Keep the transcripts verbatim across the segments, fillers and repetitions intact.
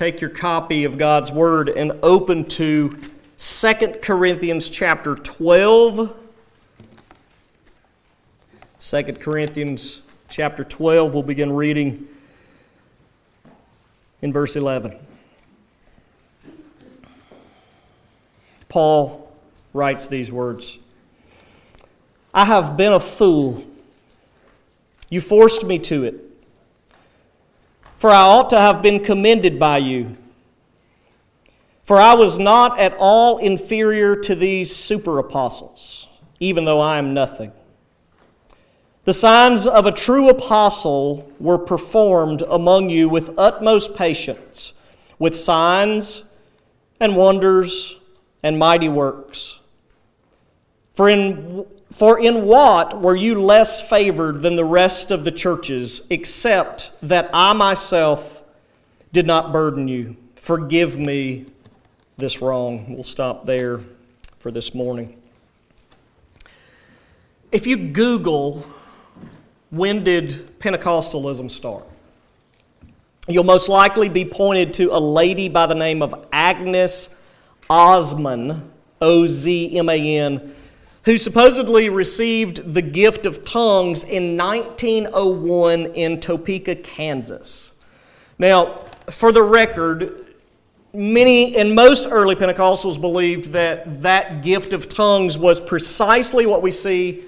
take your copy of God's Word and open to Second Corinthians chapter twelve. Second Corinthians chapter twelve, we'll begin reading in verse eleven. Paul writes these words, "I have been a fool. You forced me to it. For I ought to have been commended by you. For I was not at all inferior to these super apostles, even though I am nothing. The signs of a true apostle were performed among you with utmost patience, with signs and wonders and mighty works. For in, for in what were you less favored than the rest of the churches, except that I myself did not burden you? Forgive me this wrong." We'll stop there for this morning. If you Google, when did Pentecostalism start? You'll most likely be pointed to a lady by the name of Agnes Ozman, O Z M A N, who supposedly received the gift of tongues in nineteen oh one in Topeka, Kansas. Now, for the record, many and most early Pentecostals believed that that gift of tongues was precisely what we see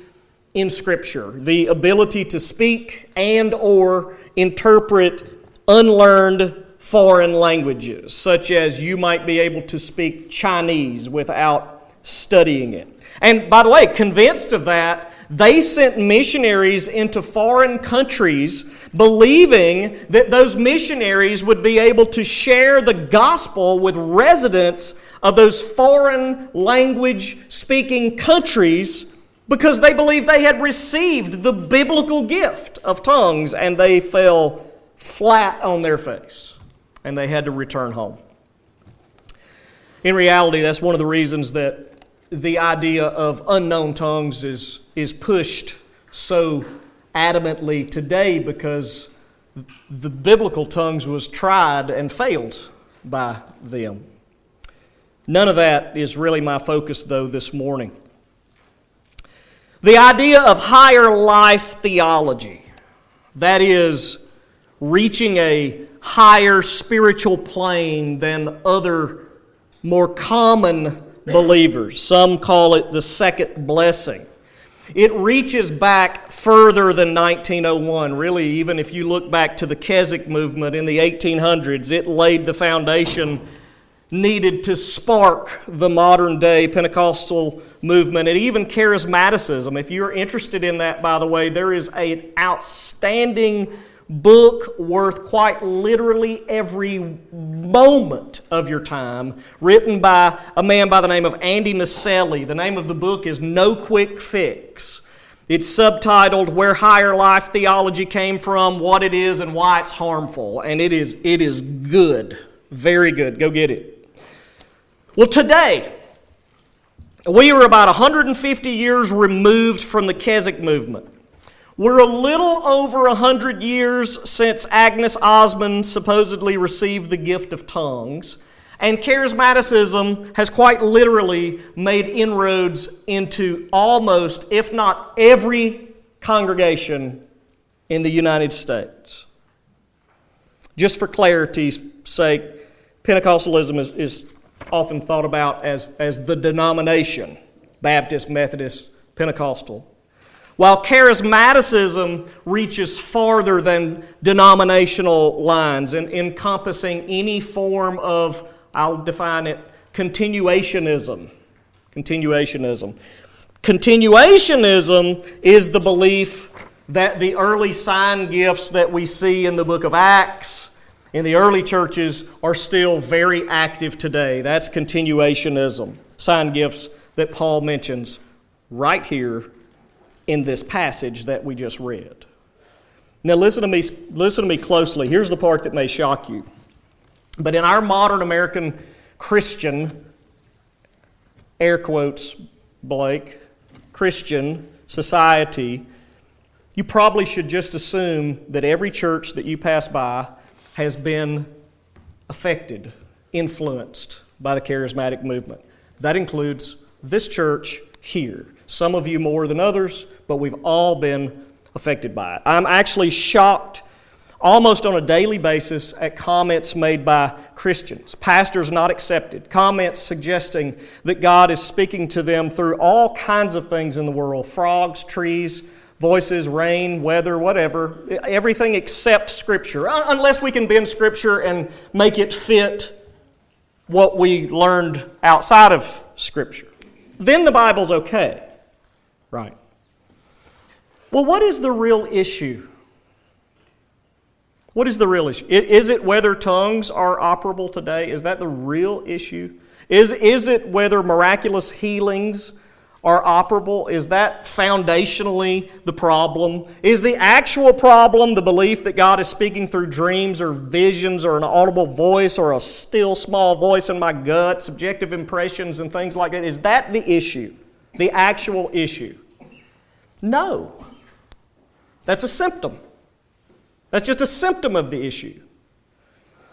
in Scripture, the ability to speak and or interpret unlearned foreign languages, such as you might be able to speak Chinese without studying it. And by the way, convinced of that, they sent missionaries into foreign countries believing that those missionaries would be able to share the gospel with residents of those foreign language-speaking countries, because they believed they had received the biblical gift of tongues, and they fell flat on their face, and they had to return home. In reality, that's one of the reasons that the idea of unknown tongues is, is pushed so adamantly today, because the biblical tongues was tried and failed by them. None of that is really my focus, though, this morning. The idea of higher life theology, that is, reaching a higher spiritual plane than other more common believers. Some call it the second blessing. It reaches back further than nineteen oh one. Really, even if you look back to the Keswick movement in the eighteen hundreds, it laid the foundation needed to spark the modern-day Pentecostal movement and even charismaticism. If you're interested in that, by the way, there is an outstanding book worth quite literally every moment of your time, written by a man by the name of Andy Naselli. The name of the book is No Quick Fix. It's subtitled Where Higher Life Theology Came From, What It Is, and Why It's Harmful. And it is, it is good. Very good. Go get it. Well, today, we are about one hundred fifty years removed from the Keswick movement. We're a little over one hundred years since Agnes Ozman supposedly received the gift of tongues, and charismaticism has quite literally made inroads into almost, if not every, congregation in the United States. Just for clarity's sake, Pentecostalism is, is often thought about as, as the denomination, Baptist, Methodist, Pentecostal, while charismaticism reaches farther than denominational lines and encompassing any form of, I'll define it, continuationism. Continuationism. Continuationism is the belief that the early sign gifts that we see in the book of Acts in the early churches are still very active today. That's continuationism, sign gifts that Paul mentions right here in this passage that we just read. Now listen to me, listen to me closely. Here's the part that may shock you. But in our modern American Christian, air quotes, Blake, Christian society, you probably should just assume that every church that you pass by has been affected, influenced by the charismatic movement. That includes this church here. Some of you more than others, but we've all been affected by it. I'm actually shocked almost on a daily basis at comments made by Christians, pastors not accepted, comments suggesting that God is speaking to them through all kinds of things in the world, frogs, trees, voices, rain, weather, whatever, everything except Scripture, unless we can bend Scripture and make it fit what we learned outside of Scripture. Then the Bible's okay, right? Well, what is the real issue? What is the real issue? Is it whether tongues are operable today? Is that the real issue? Is, is it whether miraculous healings are operable? Is that foundationally the problem? Is the actual problem the belief that God is speaking through dreams or visions or an audible voice or a still small voice in my gut, subjective impressions and things like that? Is that the issue? The actual issue? No. That's a symptom. That's just a symptom of the issue.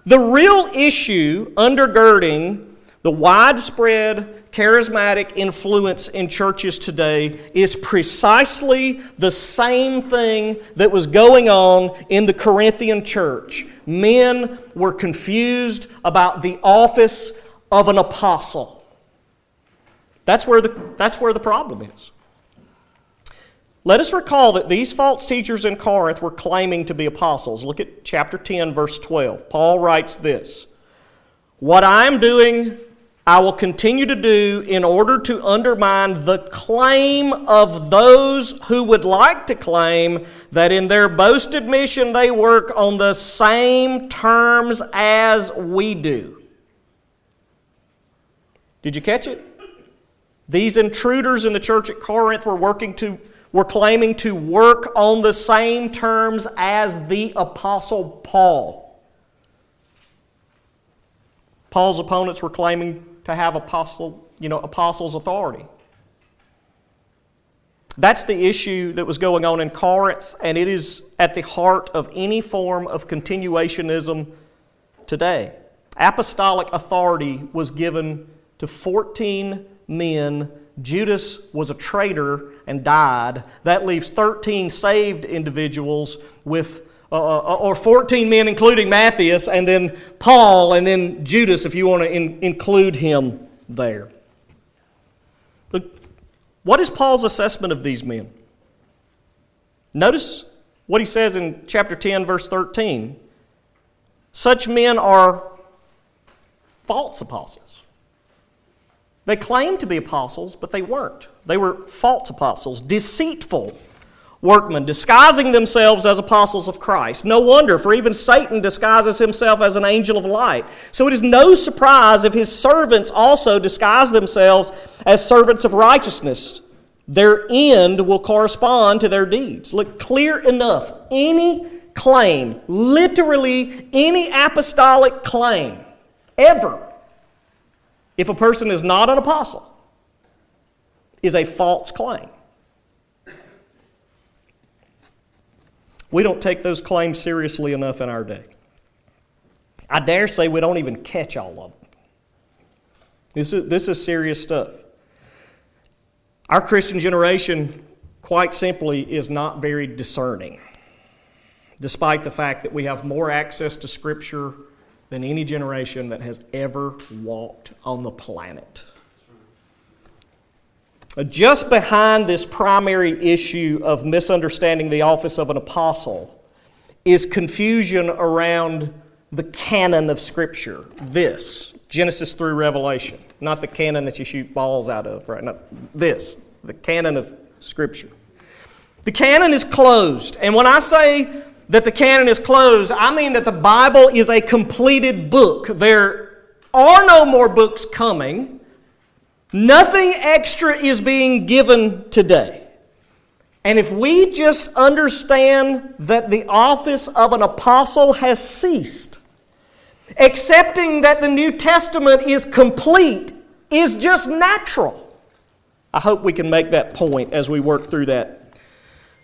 The real issue undergirding the widespread charismatic influence in churches today is precisely the same thing that was going on in the Corinthian church. Men were confused about the office of an apostle. That's where the, that's where the problem is. Let us recall that these false teachers in Corinth were claiming to be apostles. Look at chapter ten, verse twelve. Paul writes this, "What I am doing, I will continue to do in order to undermine the claim of those who would like to claim that in their boasted mission they work on the same terms as we do." Did you catch it? These intruders in the church at Corinth were working to... We're claiming to work on the same terms as the Apostle Paul. Paul's opponents were claiming to have apostle, you know, apostles' authority. That's the issue that was going on in Corinth, and it is at the heart of any form of continuationism today. Apostolic authority was given to fourteen men. Judas was a traitor and died. That leaves thirteen saved individuals with, uh, or fourteen men including Matthias, and then Paul, and then Judas if you want to in, include him there. Look, what is Paul's assessment of these men? Notice what he says in chapter ten, verse thirteen. Such men are false apostles. They claimed to be apostles, but they weren't. They were false apostles, deceitful workmen, disguising themselves as apostles of Christ. No wonder, for even Satan disguises himself as an angel of light. So it is no surprise if his servants also disguise themselves as servants of righteousness. Their end will correspond to their deeds. Look, clear enough, any claim, literally any apostolic claim, ever, if a person is not an apostle, is a false claim. We don't take those claims seriously enough in our day. I dare say we don't even catch all of them. This is, this is serious stuff. Our Christian generation, quite simply, is not very discerning, despite the fact that we have more access to Scripture than any generation that has ever walked on the planet. Just behind this primary issue of misunderstanding the office of an apostle is confusion around the canon of Scripture. This, Genesis through Revelation, not the canon that you shoot balls out of, right? Not this, the canon of Scripture. The canon is closed, and when I say that the canon is closed, I mean that the Bible is a completed book. There are no more books coming. Nothing extra is being given today. And if we just understand that the office of an apostle has ceased, accepting that the New Testament is complete is just natural. I hope we can make that point as we work through that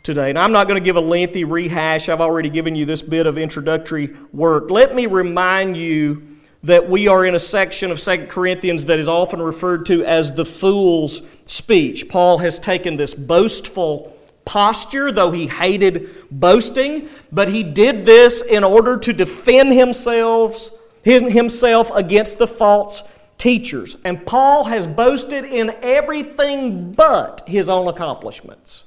today. And I'm not going to give a lengthy rehash. I've already given you this bit of introductory work. Let me remind you that we are in a section of Second Corinthians that is often referred to as the fool's speech. Paul has taken this boastful posture, though he hated boasting, but he did this in order to defend himself, himself against the false teachers. And Paul has boasted in everything but his own accomplishments.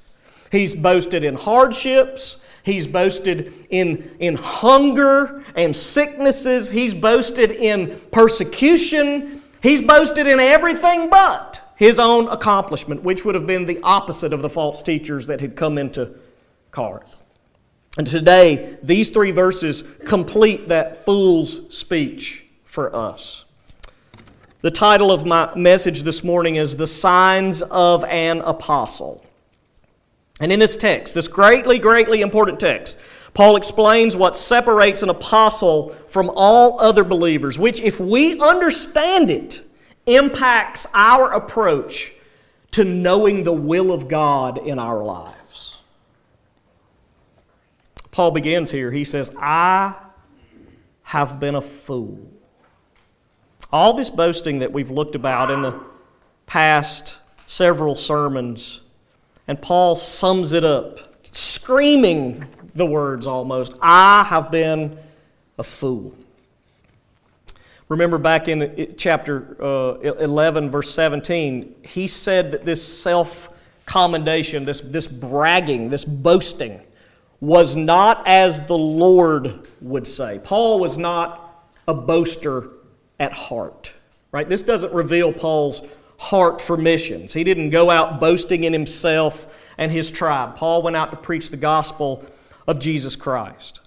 He's boasted in hardships. He's boasted in, in hunger and sicknesses. He's boasted in persecution. He's boasted in everything but his own accomplishment, which would have been the opposite of the false teachers that had come into Corinth. And today, these three verses complete that fool's speech for us. The title of my message this morning is The Signs of an Apostle. And in this text, this greatly, greatly important text, Paul explains what separates an apostle from all other believers, which, if we understand it, impacts our approach to knowing the will of God in our lives. Paul begins here. He says, I have been a fool. All this boasting that we've looked about in the past several sermons, and Paul sums it up, screaming the words almost, I have been a fool. Remember back in chapter uh, eleven, verse seventeen, he said that this self-commendation, this, this bragging, this boasting, was not as the Lord would say. Paul was not a boaster at heart, right? This doesn't reveal Paul's heart for missions. He didn't go out boasting in himself and his tribe. Paul went out to preach the gospel of Jesus Christ.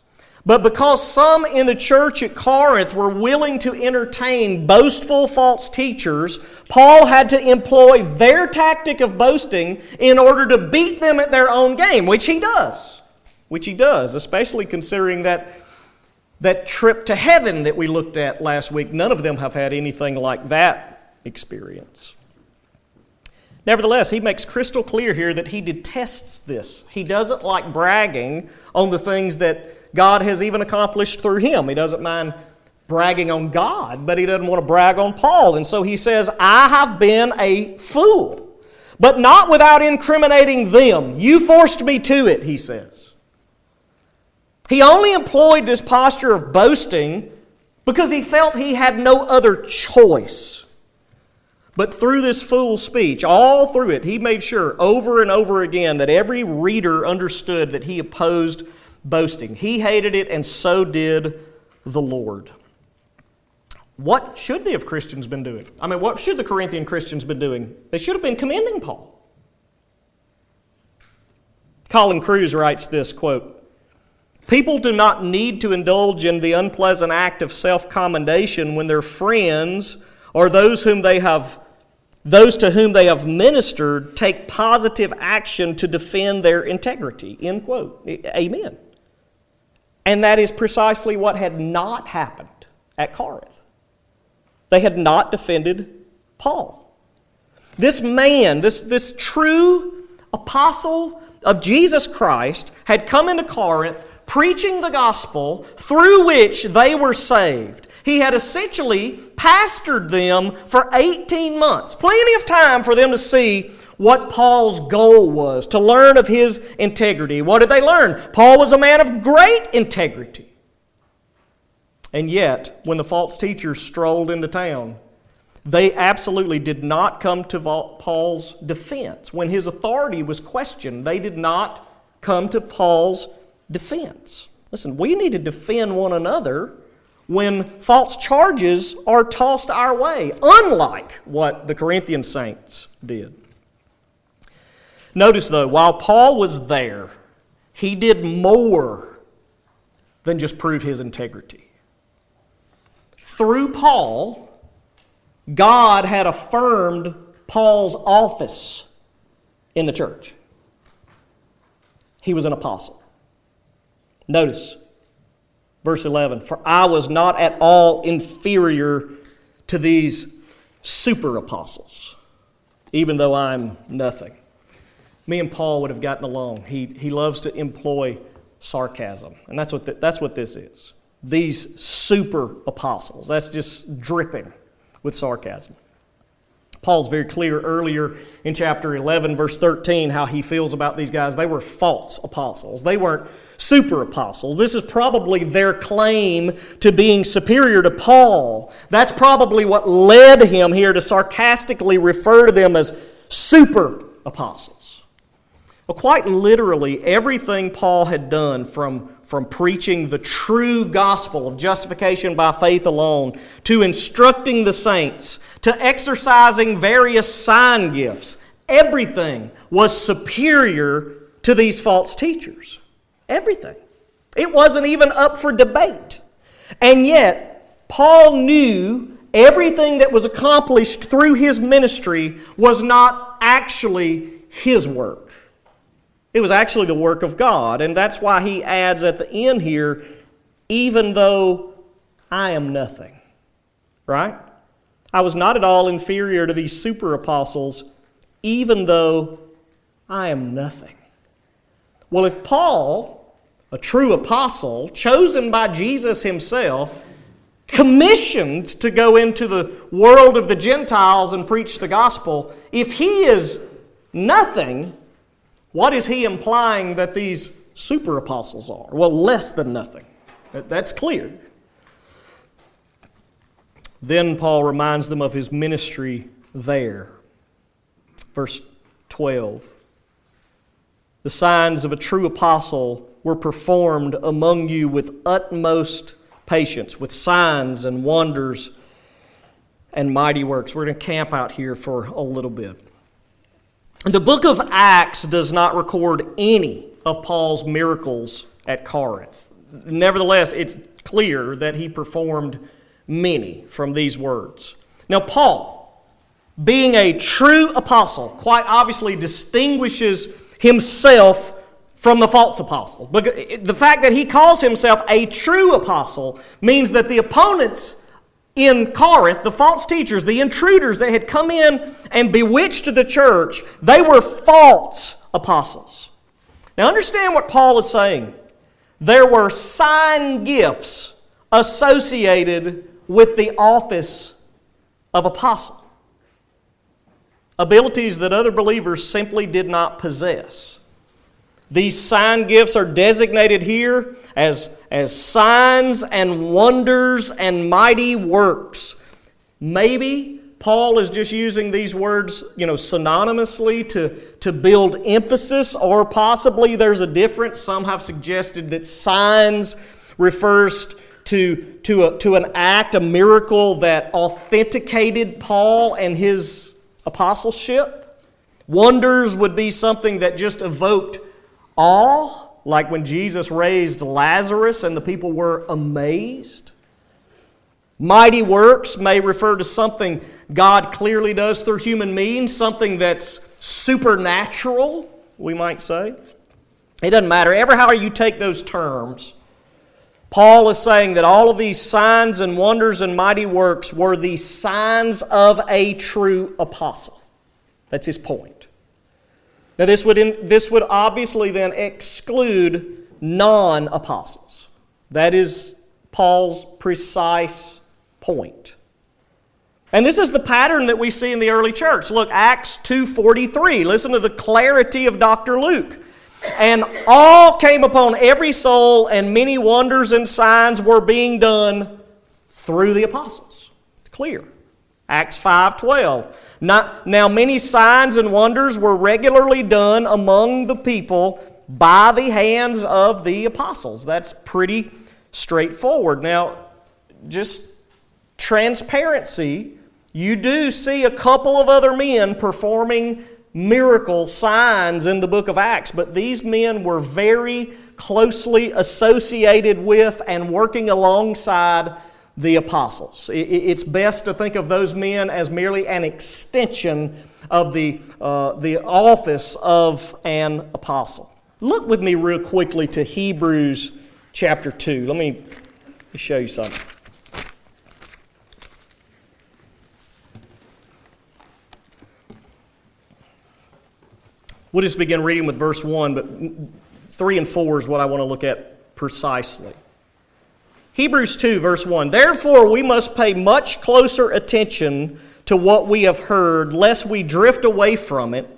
But because some in the church at Corinth were willing to entertain boastful false teachers, Paul had to employ their tactic of boasting in order to beat them at their own game, which he does. Which he does, especially considering that that trip to heaven that we looked at last week. None of them have had anything like that experience. Nevertheless, he makes crystal clear here that he detests this. He doesn't like bragging on the things that God has even accomplished through him. He doesn't mind bragging on God, but he doesn't want to brag on Paul. And so he says, I have been a fool, but not without incriminating them. You forced me to it, he says. He only employed this posture of boasting because he felt he had no other choice. But through this fool's speech, all through it, he made sure over and over again that every reader understood that he opposed boasting. He hated it, and so did the Lord. What should the Christians been doing? I mean, what should the Corinthian Christians been doing? They should have been commending Paul. Colin Cruz writes this, quote, people do not need to indulge in the unpleasant act of self-commendation when their friends or those whom they have, those to whom they have ministered take positive action to defend their integrity, end quote. Amen. And that is precisely what had not happened at Corinth. They had not defended Paul. This man, this, this true apostle of Jesus Christ had come into Corinth preaching the gospel through which they were saved. He had essentially pastored them for eighteen months. Plenty of time for them to see what Paul's goal was, to learn of his integrity. What did they learn? Paul was a man of great integrity. And yet, when the false teachers strolled into town, they absolutely did not come to Paul's defense. When his authority was questioned, they did not come to Paul's defense. Listen, we need to defend one another when false charges are tossed our way, unlike what the Corinthian saints did. Notice though, while Paul was there, he did more than just prove his integrity. Through Paul, God had affirmed Paul's office in the church. He was an apostle. Notice, verse eleven, for I was not at all inferior to these super apostles, even though I'm nothing. Me and Paul would have gotten along. He, he loves to employ sarcasm, and that's what, the, that's what this is. these super apostles. That's just dripping with sarcasm. Paul's very clear earlier in chapter eleven, verse thirteen, how he feels about these guys. They were false apostles. They weren't super apostles. This is probably their claim to being superior to Paul. That's probably what led him here to sarcastically refer to them as super apostles. Well, quite literally, everything Paul had done from from preaching the true gospel of justification by faith alone, to instructing the saints, to exercising various sign gifts. Everything was superior to these false teachers. Everything. It wasn't even up for debate. And yet, Paul knew everything that was accomplished through his ministry was not actually his work. It was actually the work of God, and that's why he adds at the end here, even though I am nothing, right? I was not at all inferior to these super apostles, even though I am nothing. Well, if Paul, a true apostle, chosen by Jesus himself, commissioned to go into the world of the Gentiles and preach the gospel, if he is nothing, what is he implying that these super apostles are? Well, less than nothing. That's clear. Then Paul reminds them of his ministry there. Verse twelve. The signs of a true apostle were performed among you with utmost patience, with signs and wonders and mighty works. We're going to camp out here for a little bit. The book of Acts does not record any of Paul's miracles at Corinth. Nevertheless, it's clear that he performed many from these words. Now, Paul, being a true apostle, quite obviously distinguishes himself from the false apostle. But the fact that he calls himself a true apostle means that the opponents in Corinth, the false teachers, the intruders that had come in and bewitched the church, they were false apostles. Now understand what Paul is saying. There were sign gifts associated with the office of apostle. Abilities that other believers simply did not possess. These sign gifts are designated here as, as signs and wonders and mighty works. Maybe Paul is just using these words, you know, synonymously to, to build emphasis, or possibly there's a difference. Some have suggested that signs refers to, to, a, to an act, a miracle that authenticated Paul and his apostleship. Wonders would be something that just evoked awe, like when Jesus raised Lazarus and the people were amazed. Mighty works may refer to something God clearly does through human means, something that's supernatural, we might say. It doesn't matter. Ever how you take those terms, Paul is saying that all of these signs and wonders and mighty works were the signs of a true apostle. That's his point. Now, this would, in, this would obviously then exclude non-apostles. That is Paul's precise point. And this is the pattern that we see in the early church. Look, Acts two forty-three. Listen to the clarity of Doctor Luke. And all came upon every soul, and many wonders and signs were being done through the apostles. It's clear. Acts five twelve. Now many signs and wonders were regularly done among the people by the hands of the apostles. That's pretty straightforward. Now, just transparency, you do see a couple of other men performing miracle signs in the book of Acts, but these men were very closely associated with and working alongside the apostles. It's best to think of those men as merely an extension of the, uh, the office of an apostle. Look with me real quickly to Hebrews chapter two. Let me show you something. We'll just begin reading with verse one, but three and four is what I want to look at precisely. Hebrews two, verse one, therefore we must pay much closer attention to what we have heard, lest we drift away from it.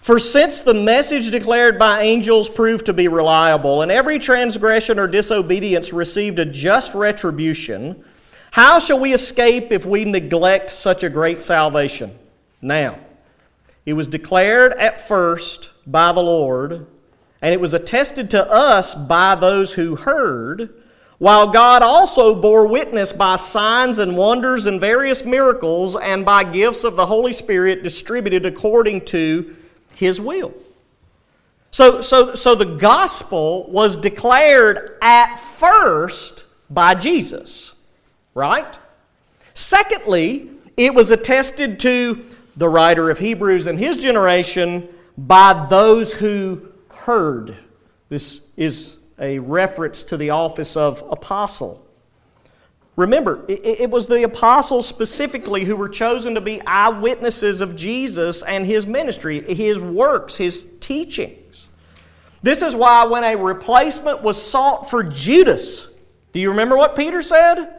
For since the message declared by angels proved to be reliable, and every transgression or disobedience received a just retribution, how shall we escape if we neglect such a great salvation? Now, it was declared at first by the Lord, and it was attested to us by those who heard, while God also bore witness by signs and wonders and various miracles and by gifts of the Holy Spirit distributed according to His will. So, so, so the gospel was declared at first by Jesus, right? Secondly, it was attested to the writer of Hebrews and his generation by those who heard. This is a reference to the office of apostle. Remember, it was the apostles specifically who were chosen to be eyewitnesses of Jesus and His ministry, His works, His teachings. This is why when a replacement was sought for Judas, do you remember what Peter said?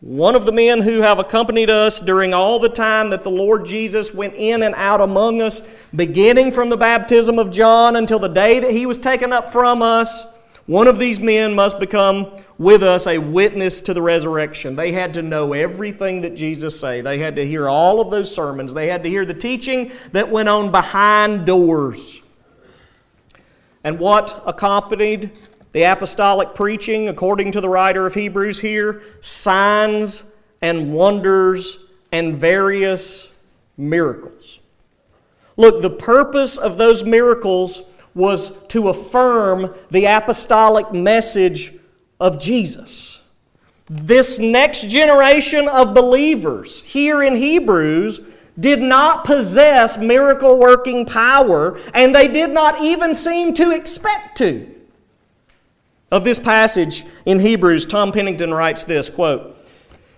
One of the men who have accompanied us during all the time that the Lord Jesus went in and out among us, beginning from the baptism of John until the day that He was taken up from us, one of these men must become with us a witness to the resurrection. They had to know everything that Jesus said. They had to hear all of those sermons. They had to hear the teaching that went on behind doors. And what accompanied the apostolic preaching, according to the writer of Hebrews here? Signs and wonders and various miracles. Look, the purpose of those miracles was to affirm the apostolic message of Jesus. This next generation of believers here in Hebrews did not possess miracle-working power, and they did not even seem to expect to. Of this passage in Hebrews, Tom Pennington writes this, quote,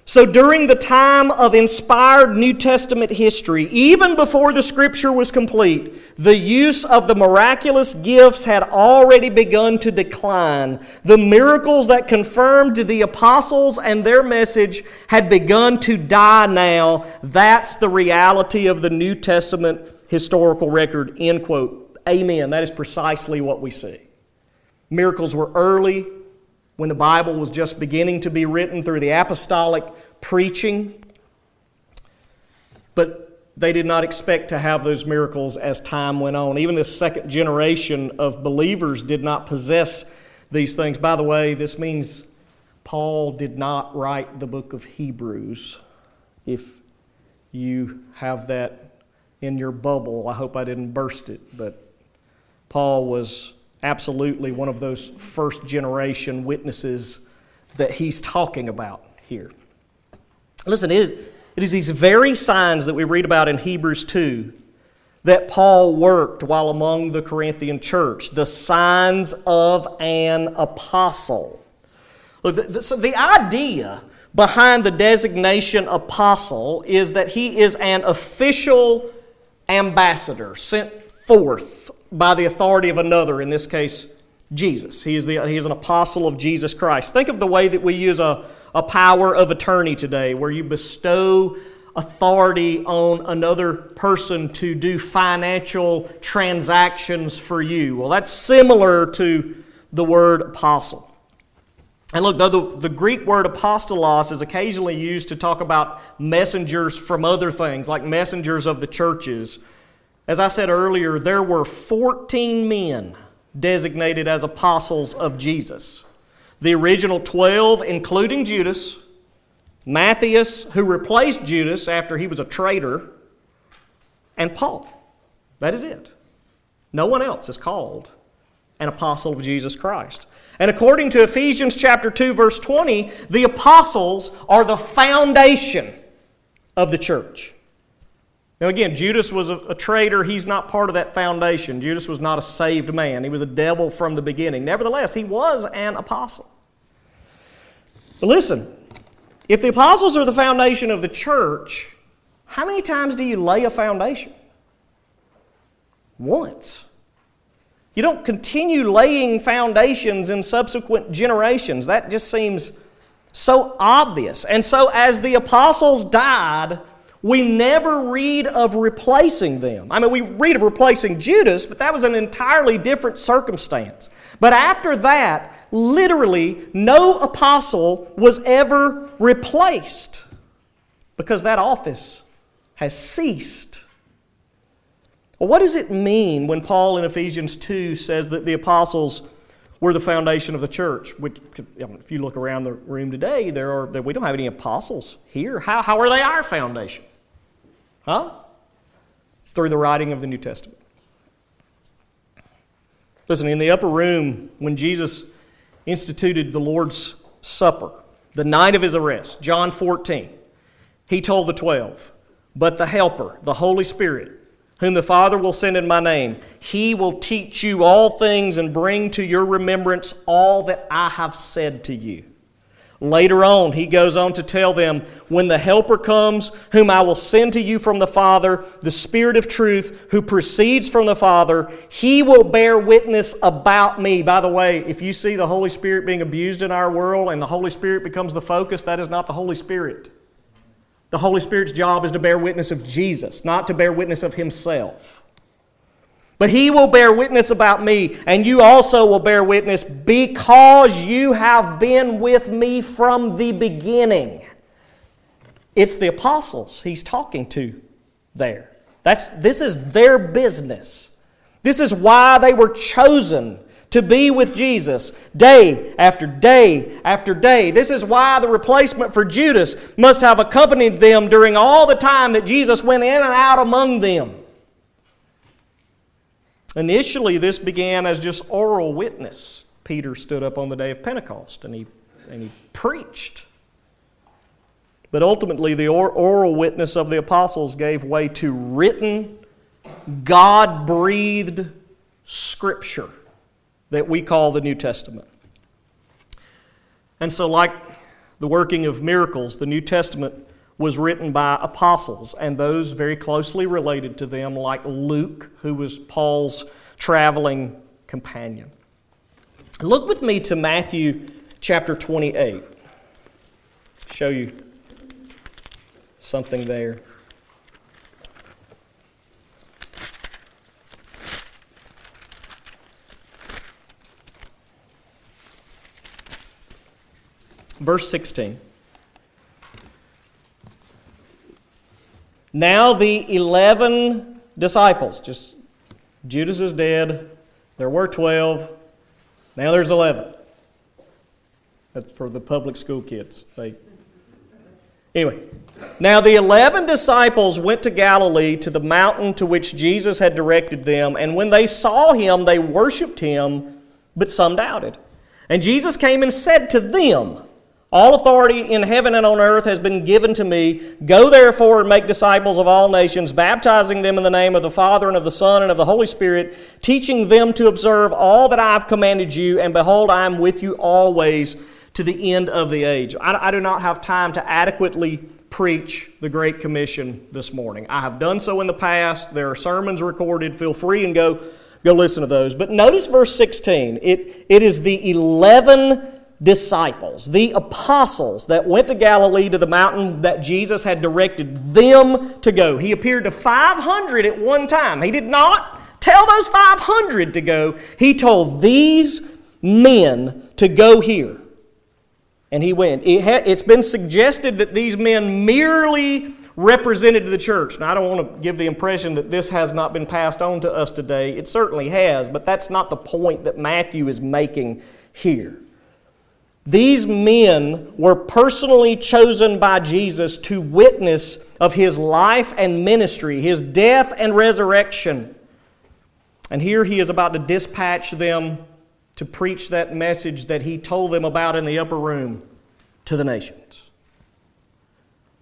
so during the time of inspired New Testament history, even before the Scripture was complete, the use of the miraculous gifts had already begun to decline. The miracles that confirmed the apostles and their message had begun to die now. That's the reality of the New Testament historical record, end quote. Amen. That is precisely what we see. Miracles were early when the Bible was just beginning to be written through the apostolic preaching. But they did not expect to have those miracles as time went on. Even this second generation of believers did not possess these things. By the way, this means Paul did not write the book of Hebrews. If you have that in your bubble, I hope I didn't burst it, but Paul was absolutely one of those first-generation witnesses that he's talking about here. Listen, it is, it is these very signs that we read about in Hebrews two that Paul worked while among the Corinthian church, the signs of an apostle. So the idea behind the designation apostle is that he is an official ambassador sent forth by the authority of another, in this case, Jesus. He is, the, he is an apostle of Jesus Christ. Think of the way that we use a, a power of attorney today, where you bestow authority on another person to do financial transactions for you. Well, that's similar to the word apostle. And look, though the, the Greek word apostolos is occasionally used to talk about messengers from other things, like messengers of the churches. As I said earlier, there were fourteen men designated as apostles of Jesus. The original twelve, including Judas, Matthias, who replaced Judas after he was a traitor, and Paul. That is it. No one else is called an apostle of Jesus Christ. And according to Ephesians chapter two, verse twenty, the apostles are the foundation of the church. Now again, Judas was a, a traitor. He's not part of that foundation. Judas was not a saved man. He was a devil from the beginning. Nevertheless, he was an apostle. But listen, if the apostles are the foundation of the church, how many times do you lay a foundation? Once. You don't continue laying foundations in subsequent generations. That just seems so obvious. And so as the apostles died, we never read of replacing them. I mean, we read of replacing Judas, but that was an entirely different circumstance. But after that, literally, no apostle was ever replaced because that office has ceased. Well, what does it mean when Paul in Ephesians two says that the apostles were the foundation of the church? Which, if you look around the room today, there are we don't have any apostles here. How, how are they our foundation? Huh? Through the writing of the New Testament. Listen, in the upper room, when Jesus instituted the Lord's Supper, the night of His arrest, John fourteen, He told the twelve, "But the Helper, the Holy Spirit, whom the Father will send in My name, He will teach you all things and bring to your remembrance all that I have said to you." Later on, He goes on to tell them, "When the Helper comes, whom I will send to you from the Father, the Spirit of truth, who proceeds from the Father, He will bear witness about Me." By the way, if you see the Holy Spirit being abused in our world and the Holy Spirit becomes the focus, that is not the Holy Spirit. The Holy Spirit's job is to bear witness of Jesus, not to bear witness of Himself. "But He will bear witness about Me, and you also will bear witness because you have been with Me from the beginning." It's the apostles He's talking to there. That's, this is their business. This is why they were chosen to be with Jesus day after day after day. This is why the replacement for Judas must have accompanied them during all the time that Jesus went in and out among them. Initially, this began as just oral witness. Peter stood up on the day of Pentecost and he, and he preached. But ultimately, the oral witness of the apostles gave way to written, God-breathed Scripture that we call the New Testament. And so, like the working of miracles, the New Testament was written by apostles and those very closely related to them, like Luke, who was Paul's traveling companion. Look with me to Matthew chapter twenty-eight. Show you something there. Verse sixteen. Now the eleven disciples, just Judas is dead, there were twelve, now there's eleven. That's for the public school kids. They... Anyway, now the eleven disciples went to Galilee to the mountain to which Jesus had directed them, and when they saw Him, they worshipped Him, but some doubted. And Jesus came and said to them, "All authority in heaven and on earth has been given to Me. Go therefore and make disciples of all nations, baptizing them in the name of the Father and of the Son and of the Holy Spirit, teaching them to observe all that I have commanded you, and behold, I am with you always to the end of the age." I, I do not have time to adequately preach the Great Commission this morning. I have done so in the past. There are sermons recorded. Feel free and go, go listen to those. But notice verse sixteen. It, it is the eleven disciples, the apostles that went to Galilee to the mountain that Jesus had directed them to go. He appeared to five hundred at one time. He did not tell those five hundred to go. He told these men to go here. And he went. It ha- it's been suggested that these men merely represented the church. Now, I don't want to give the impression that this has not been passed on to us today. It certainly has, but that's not the point that Matthew is making here. These men were personally chosen by Jesus to witness of His life and ministry, His death and resurrection. And here He is about to dispatch them to preach that message that He told them about in the upper room to the nations.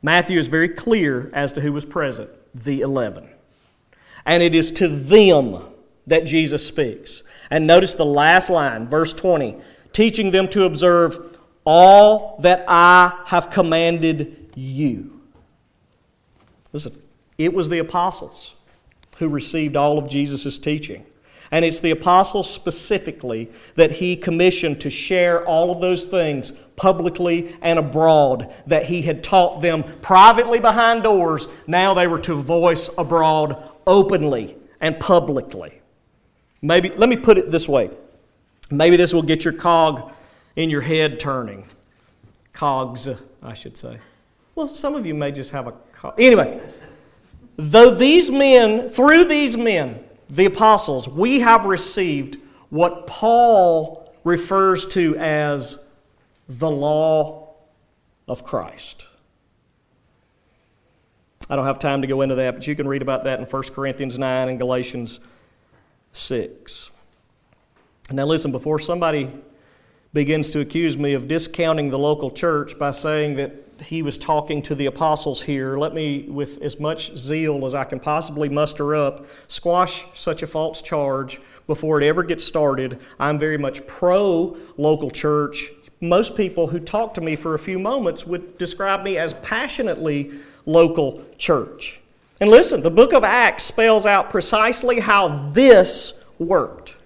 Matthew is very clear as to who was present, the eleven. And it is to them that Jesus speaks. And notice the last line, verse twenty. Teaching them to observe all that I have commanded you. Listen, it was the apostles who received all of Jesus' teaching. And it's the apostles specifically that he commissioned to share all of those things publicly and abroad that he had taught them privately behind doors. Now they were to voice abroad openly and publicly. Maybe, let me put it this way. Maybe this will get your cog in your head turning. Cogs, I should say. Well, some of you may just have a cog. Anyway, though these men, through these men, the apostles, we have received what Paul refers to as the law of Christ. I don't have time to go into that, but you can read about that in First Corinthians nine and Galatians six. Now listen, before somebody begins to accuse me of discounting the local church by saying that he was talking to the apostles here, let me, with as much zeal as I can possibly muster up, squash such a false charge before it ever gets started. I'm very much pro-local church. Most people who talk to me for a few moments would describe me as passionately local church. And listen, the book of Acts spells out precisely how this worked,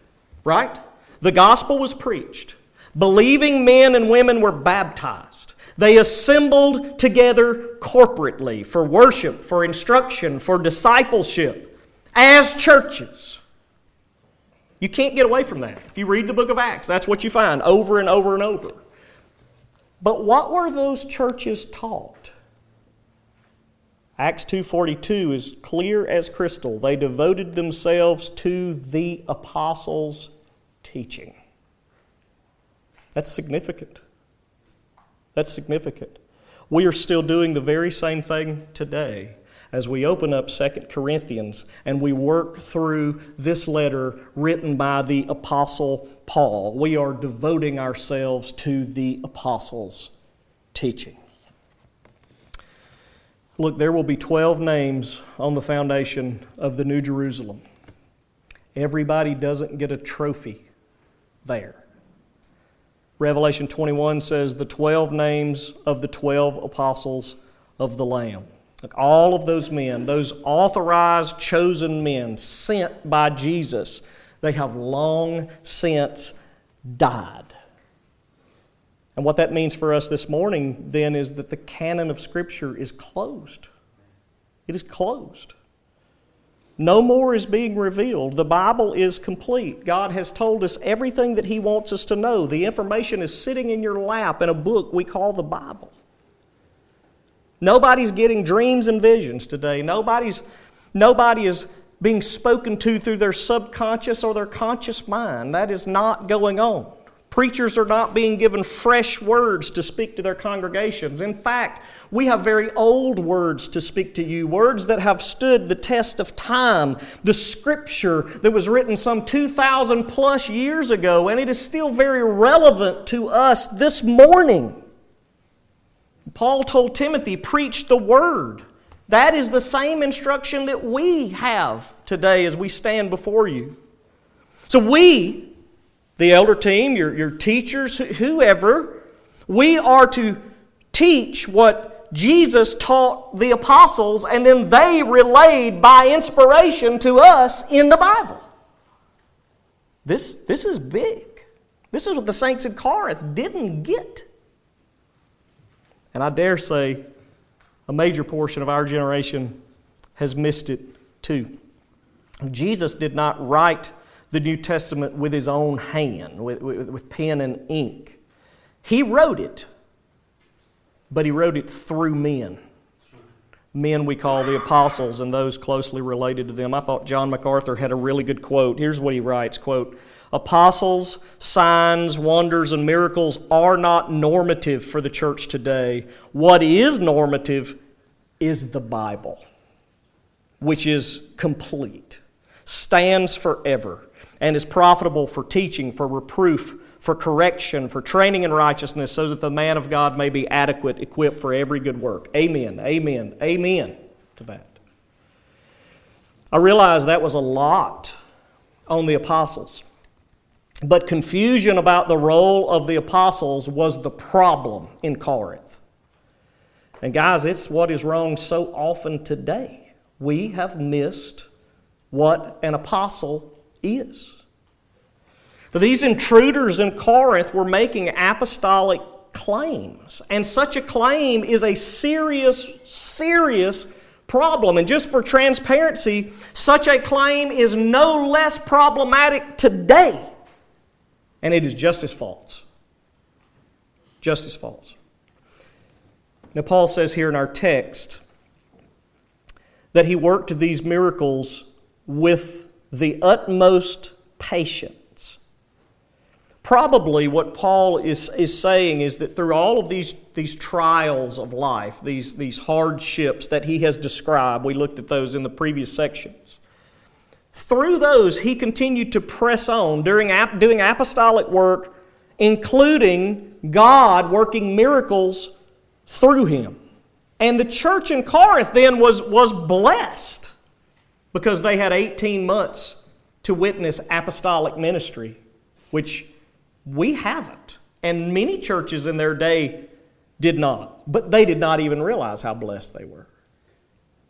right? The gospel was preached. Believing men and women were baptized. They assembled together corporately for worship, for instruction, for discipleship, as churches. You can't get away from that. If you read the book of Acts, that's what you find over and over and over. But what were those churches taught? Acts two forty-two is clear as crystal. They devoted themselves to the apostles' teaching. That's significant. That's significant. We are still doing the very same thing today as we open up Second Corinthians and we work through this letter written by the Apostle Paul. We are devoting ourselves to the apostles' teaching. Look, there will be twelve names on the foundation of the New Jerusalem. Everybody doesn't get a trophy there. Revelation twenty-one says the twelve names of the twelve apostles of the Lamb. Like all of those men, those authorized, chosen men sent by Jesus, they have long since died. And what that means for us this morning then is that the canon of Scripture is closed. It is closed. No more is being revealed. The Bible is complete. God has told us everything that He wants us to know. The information is sitting in your lap in a book we call the Bible. Nobody's getting dreams and visions today. Nobody's, nobody is being spoken to through their subconscious or their conscious mind. That is not going on. Preachers are not being given fresh words to speak to their congregations. In fact, we have very old words to speak to you, words that have stood the test of time, the Scripture that was written some two thousand plus years ago, and it is still very relevant to us this morning. Paul told Timothy, preach the Word. That is the same instruction that we have today as we stand before you. So we... the elder team, your, your teachers, whoever, we are to teach what Jesus taught the apostles and then they relayed by inspiration to us in the Bible. This, this is big. This is what the saints in Corinth didn't get. And I dare say a major portion of our generation has missed it too. Jesus did not write the New Testament with His own hand, with, with, with pen and ink. He wrote it, but He wrote it through men. Men we call the apostles and those closely related to them. I thought John MacArthur had a really good quote. Here's what he writes, quote, "Apostles, signs, wonders, and miracles are not normative for the church today. What is normative is the Bible, which is complete, stands forever, and is profitable for teaching, for reproof, for correction, for training in righteousness, so that the man of God may be adequate, equipped for every good work." Amen, amen, amen to that. I realize that was a lot on the apostles, but confusion about the role of the apostles was the problem in Corinth. And guys, it's what is wrong so often today. We have missed what an apostle is. But these intruders in Corinth were making apostolic claims, and such a claim is a serious, serious problem. And just for transparency, such a claim is no less problematic today, and it is just as false. Just as false. Now, Paul says here in our text that he worked these miracles with the utmost patience. Probably what Paul is, is saying is that through all of these, these trials of life, these, these hardships that he has described, we looked at those in the previous sections, through those he continued to press on during doing apostolic work, including God working miracles through him. And the church in Corinth then was, was blessed because they had eighteen months to witness apostolic ministry, which we haven't. And many churches in their day did not. But they did not even realize how blessed they were.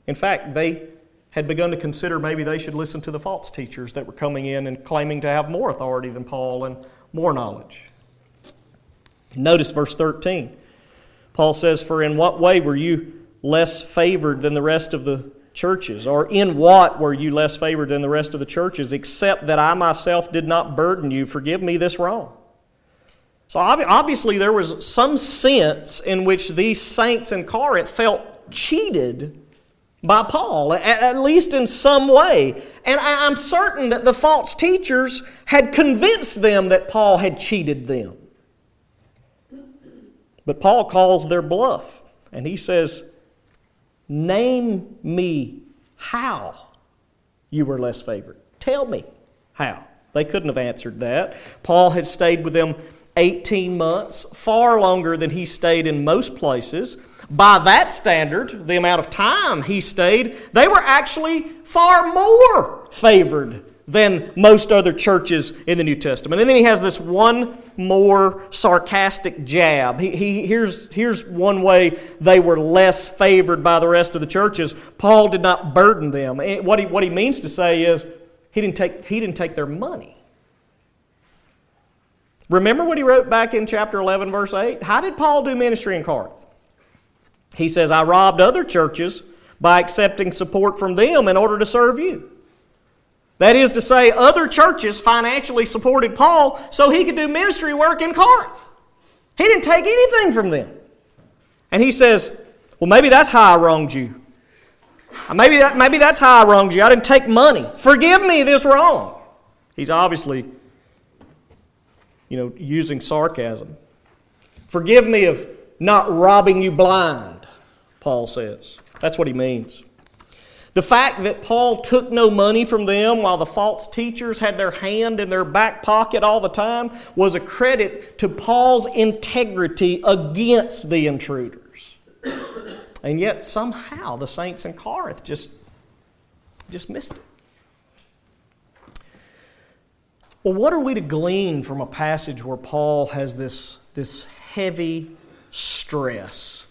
In fact, they had begun to consider maybe they should listen to the false teachers that were coming in and claiming to have more authority than Paul and more knowledge. Notice verse thirteen. Paul says, "For in what way were you less favored than the rest of the churches? Or in what were you less favored than the rest of the churches, except that I myself did not burden you? Forgive me this wrong." So obviously there was some sense in which these saints in Corinth felt cheated by Paul, at least in some way. And I'm certain that the false teachers had convinced them that Paul had cheated them. But Paul calls their bluff, and he says, "Name me how you were less favored. Tell me how." They couldn't have answered that. Paul had stayed with them eighteen months, far longer than he stayed in most places. By that standard, the amount of time he stayed, they were actually far more favored than most other churches in the New Testament. And then he has this one more sarcastic jab. He, he, here's, here's one way they were less favored by the rest of the churches. Paul did not burden them. What he, what he means to say is he didn't take, he didn't take their money. Remember what he wrote back in chapter eleven, verse eight? How did Paul do ministry in Corinth? He says, "I robbed other churches by accepting support from them in order to serve you." That is to say, other churches financially supported Paul so he could do ministry work in Corinth. He didn't take anything from them. And he says, well, maybe that's how I wronged you. Maybe, that, maybe that's how I wronged you. I didn't take money. Forgive me this wrong. He's obviously, you know, using sarcasm. Forgive me of not robbing you blind, Paul says. That's what he means. The fact that Paul took no money from them while the false teachers had their hand in their back pocket all the time was a credit to Paul's integrity against the intruders. And yet somehow the saints in Corinth just, just missed it. Well, what are we to glean from a passage where Paul has this, this heavy stress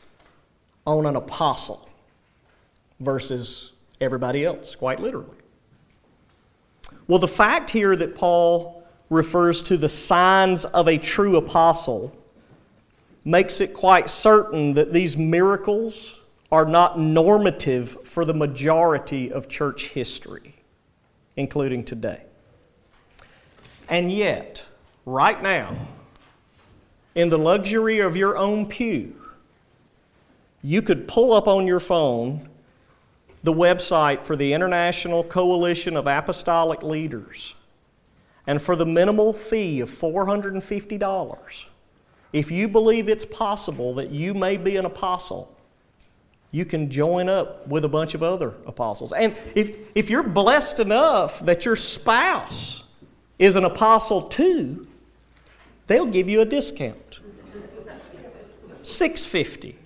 on an apostle versus everybody else, quite literally? Well, the fact here that Paul refers to the signs of a true apostle makes it quite certain that these miracles are not normative for the majority of church history, including today. And yet, right now, in the luxury of your own pew, you could pull up on your phone the website for the International Coalition of Apostolic Leaders. And for the minimal fee of four hundred fifty dollars, if you believe it's possible that you may be an apostle, you can join up with a bunch of other apostles. And if, if you're blessed enough that your spouse is an apostle too, they'll give you a discount. six hundred fifty dollars.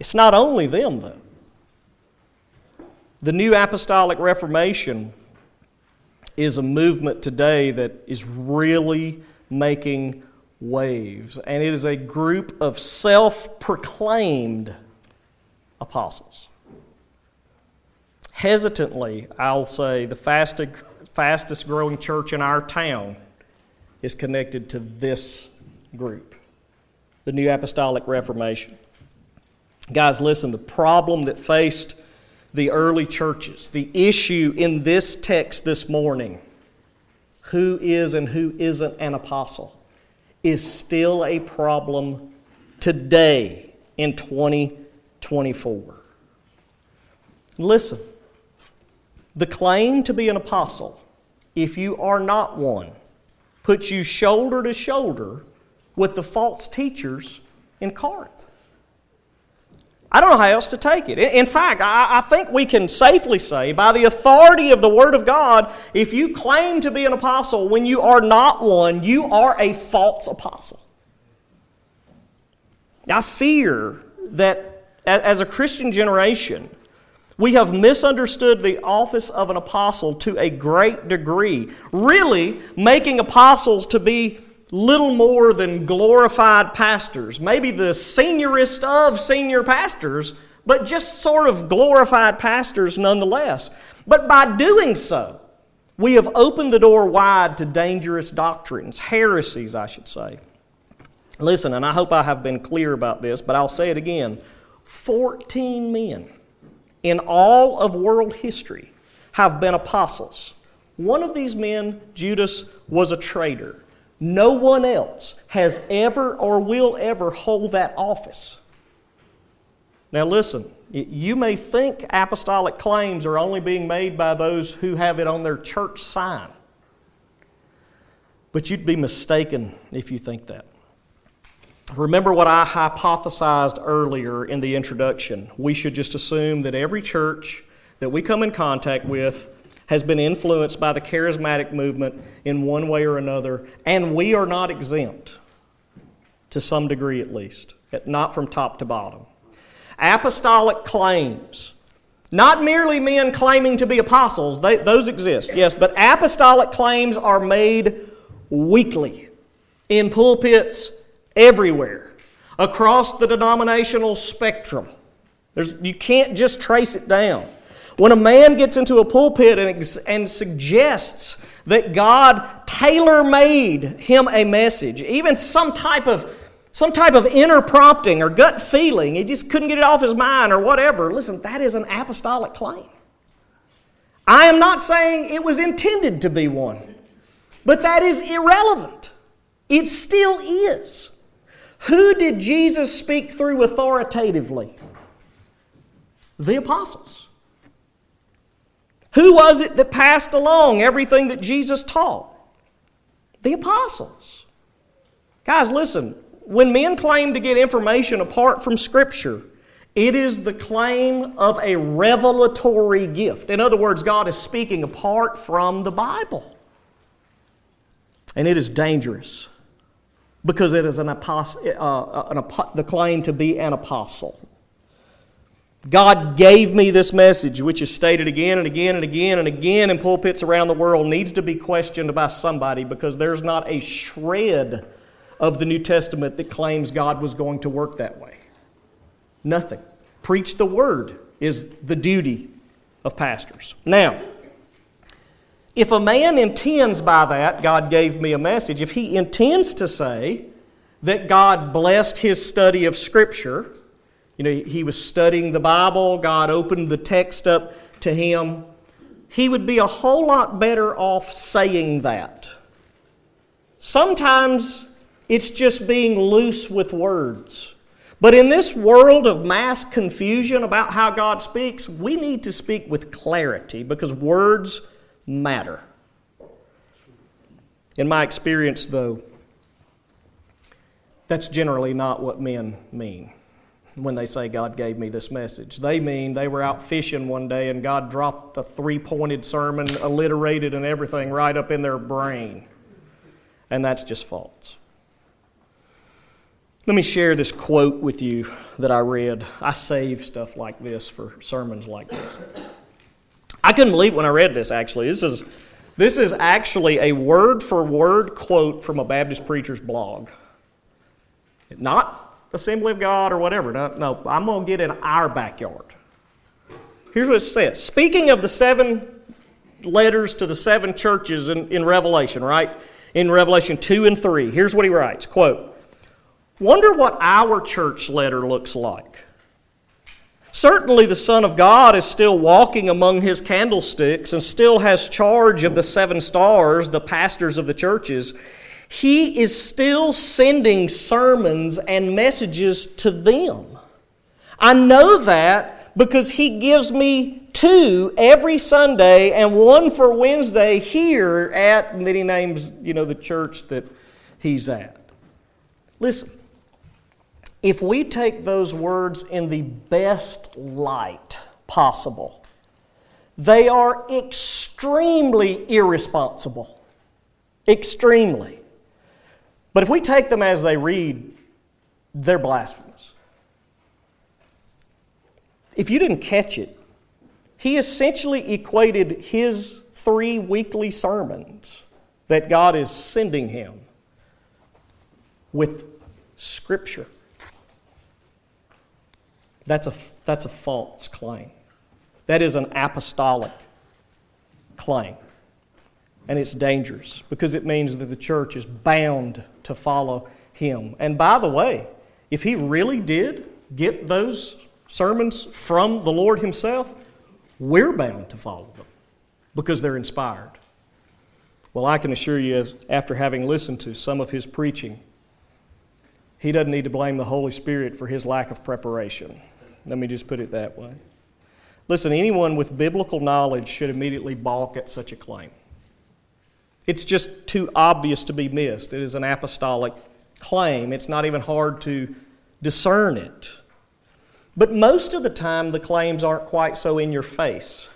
It's not only them, though. The New Apostolic Reformation is a movement today that is really making waves. And it is a group of self-proclaimed apostles. hesitantly, I'll say the fastest, fastest growing church in our town is connected to this group, the New Apostolic Reformation. Guys, listen, the problem that faced the early churches, the issue in this text this morning, who is and who isn't an apostle, is still a problem today in twenty twenty-four. Listen, the claim to be an apostle, if you are not one, puts you shoulder to shoulder with the false teachers in Corinth. I don't know how else to take it. In fact, I think we can safely say, by the authority of the Word of God, if you claim to be an apostle when you are not one, you are a false apostle. I fear that as a Christian generation, we have misunderstood the office of an apostle to a great degree, really making apostles to be little more than glorified pastors, maybe the seniorest of senior pastors, but just sort of glorified pastors nonetheless. But by doing so, we have opened the door wide to dangerous doctrines, heresies, I should say. Listen, and I hope I have been clear about this, but I'll say it again. fourteen men in all of world history have been apostles. One of these men, Judas, was a traitor. No one else has ever or will ever hold that office. Now listen, you may think apostolic claims are only being made by those who have it on their church sign, but you'd be mistaken if you think that. Remember what I hypothesized earlier in the introduction. We should just assume that every church that we come in contact with has been influenced by the charismatic movement in one way or another, and we are not exempt, to some degree at least, not from top to bottom. Apostolic claims, not merely men claiming to be apostles, they, those exist, yes, but apostolic claims are made weekly in pulpits everywhere, across the denominational spectrum. There's, you can't just trace it down. When a man gets into a pulpit and, ex- and suggests that God tailor-made him a message, even some type of some type of inner prompting or gut feeling, he just couldn't get it off his mind or whatever, listen, that is an apostolic claim. I am not saying it was intended to be one, but that is irrelevant. It still is. Who did Jesus speak through authoritatively? The apostles. Who was it that passed along everything that Jesus taught? The apostles. Guys, listen, when men claim to get information apart from Scripture, it is the claim of a revelatory gift. In other words, God is speaking apart from the Bible. And it is dangerous because it is an apostle, uh, an apo- the claim to be an apostle. God gave me this message, which is stated again and again and again and again in pulpits around the world, needs to be questioned by somebody, because there's not a shred of the New Testament that claims God was going to work that way. Nothing. Preach the Word is the duty of pastors. Now, if a man intends by that, God gave me a message, if he intends to say that God blessed his study of Scripture, you know, he was studying the Bible, God opened the text up to him, he would be a whole lot better off saying that. Sometimes it's just being loose with words. But in this world of mass confusion about how God speaks, we need to speak with clarity, because words matter. In my experience, though, that's generally not what men mean when they say God gave me this message. They mean they were out fishing one day and God dropped a three-pointed sermon, alliterated and everything, right up in their brain. And that's just false. Let me share this quote with you that I read. I save stuff like this for sermons like this. I couldn't believe when I read this, actually. This is, this is actually a word-for-word quote from a Baptist preacher's blog. Not Assembly of God or whatever. No, no, I'm going to get in our backyard. Here's what it says. Speaking of the seven letters to the seven churches in, in Revelation, right? In Revelation two and three, here's what he writes, quote, "Wonder what our church letter looks like. Certainly the Son of God is still walking among his candlesticks and still has charge of the seven stars, the pastors of the churches. He is still sending sermons and messages to them. I know that because he gives me two every Sunday and one for Wednesday here at," and then he names, you know, the church that he's at. Listen. If we take those words in the best light possible, they are extremely irresponsible. Extremely. But if we take them as they read, they're blasphemous. If you didn't catch it, he essentially equated his three weekly sermons that God is sending him with Scripture. That's a, that's a false claim. That is an apostolic claim. And it's dangerous because it means that the church is bound to follow him. And by the way, if he really did get those sermons from the Lord himself, we're bound to follow them because they're inspired. Well, I can assure you, after having listened to some of his preaching, he doesn't need to blame the Holy Spirit for his lack of preparation. Let me just put it that way. Listen, anyone with biblical knowledge should immediately balk at such a claim. It's just too obvious to be missed. It is an apostolic claim. It's not even hard to discern it. But most of the time, the claims aren't quite so in your face.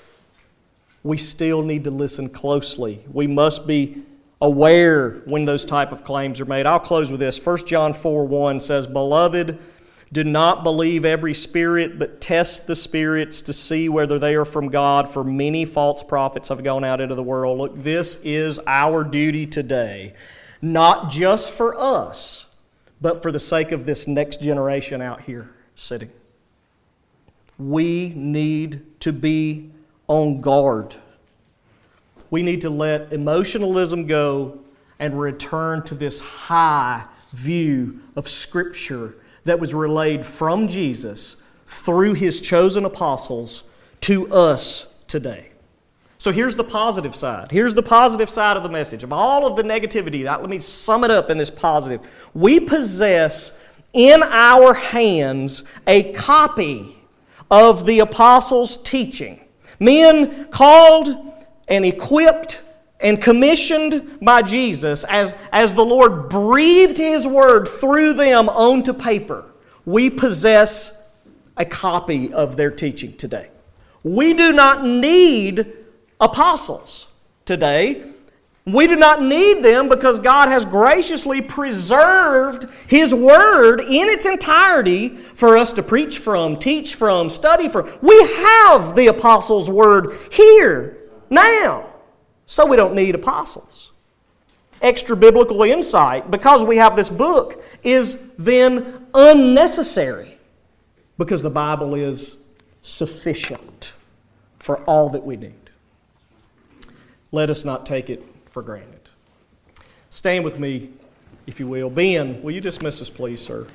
We still need to listen closely. We must be aware when those type of claims are made. I'll close with this. First John four one says, "Beloved, do not believe every spirit, but test the spirits to see whether they are from God, for many false prophets have gone out into the world." Look, this is our duty today, not just for us, but for the sake of this next generation out here sitting. We need to be on guard. We need to let emotionalism go and return to this high view of Scripture that was relayed from Jesus through his chosen apostles to us today. So here's the positive side. Here's the positive side of the message. Of all of the negativity, let me sum it up in this positive. We possess in our hands a copy of the apostles' teaching. Men called and equipped and commissioned by Jesus as, as the Lord breathed his word through them onto paper. We possess a copy of their teaching today. We do not need apostles today. We do not need them because God has graciously preserved his word in its entirety for us to preach from, teach from, study from. We have the apostles' word here now. So we don't need apostles. Extra biblical insight, because we have this book, is then unnecessary because the Bible is sufficient for all that we need. Let us not take it for granted. Stand with me, if you will. Ben, will you dismiss us, please, sir?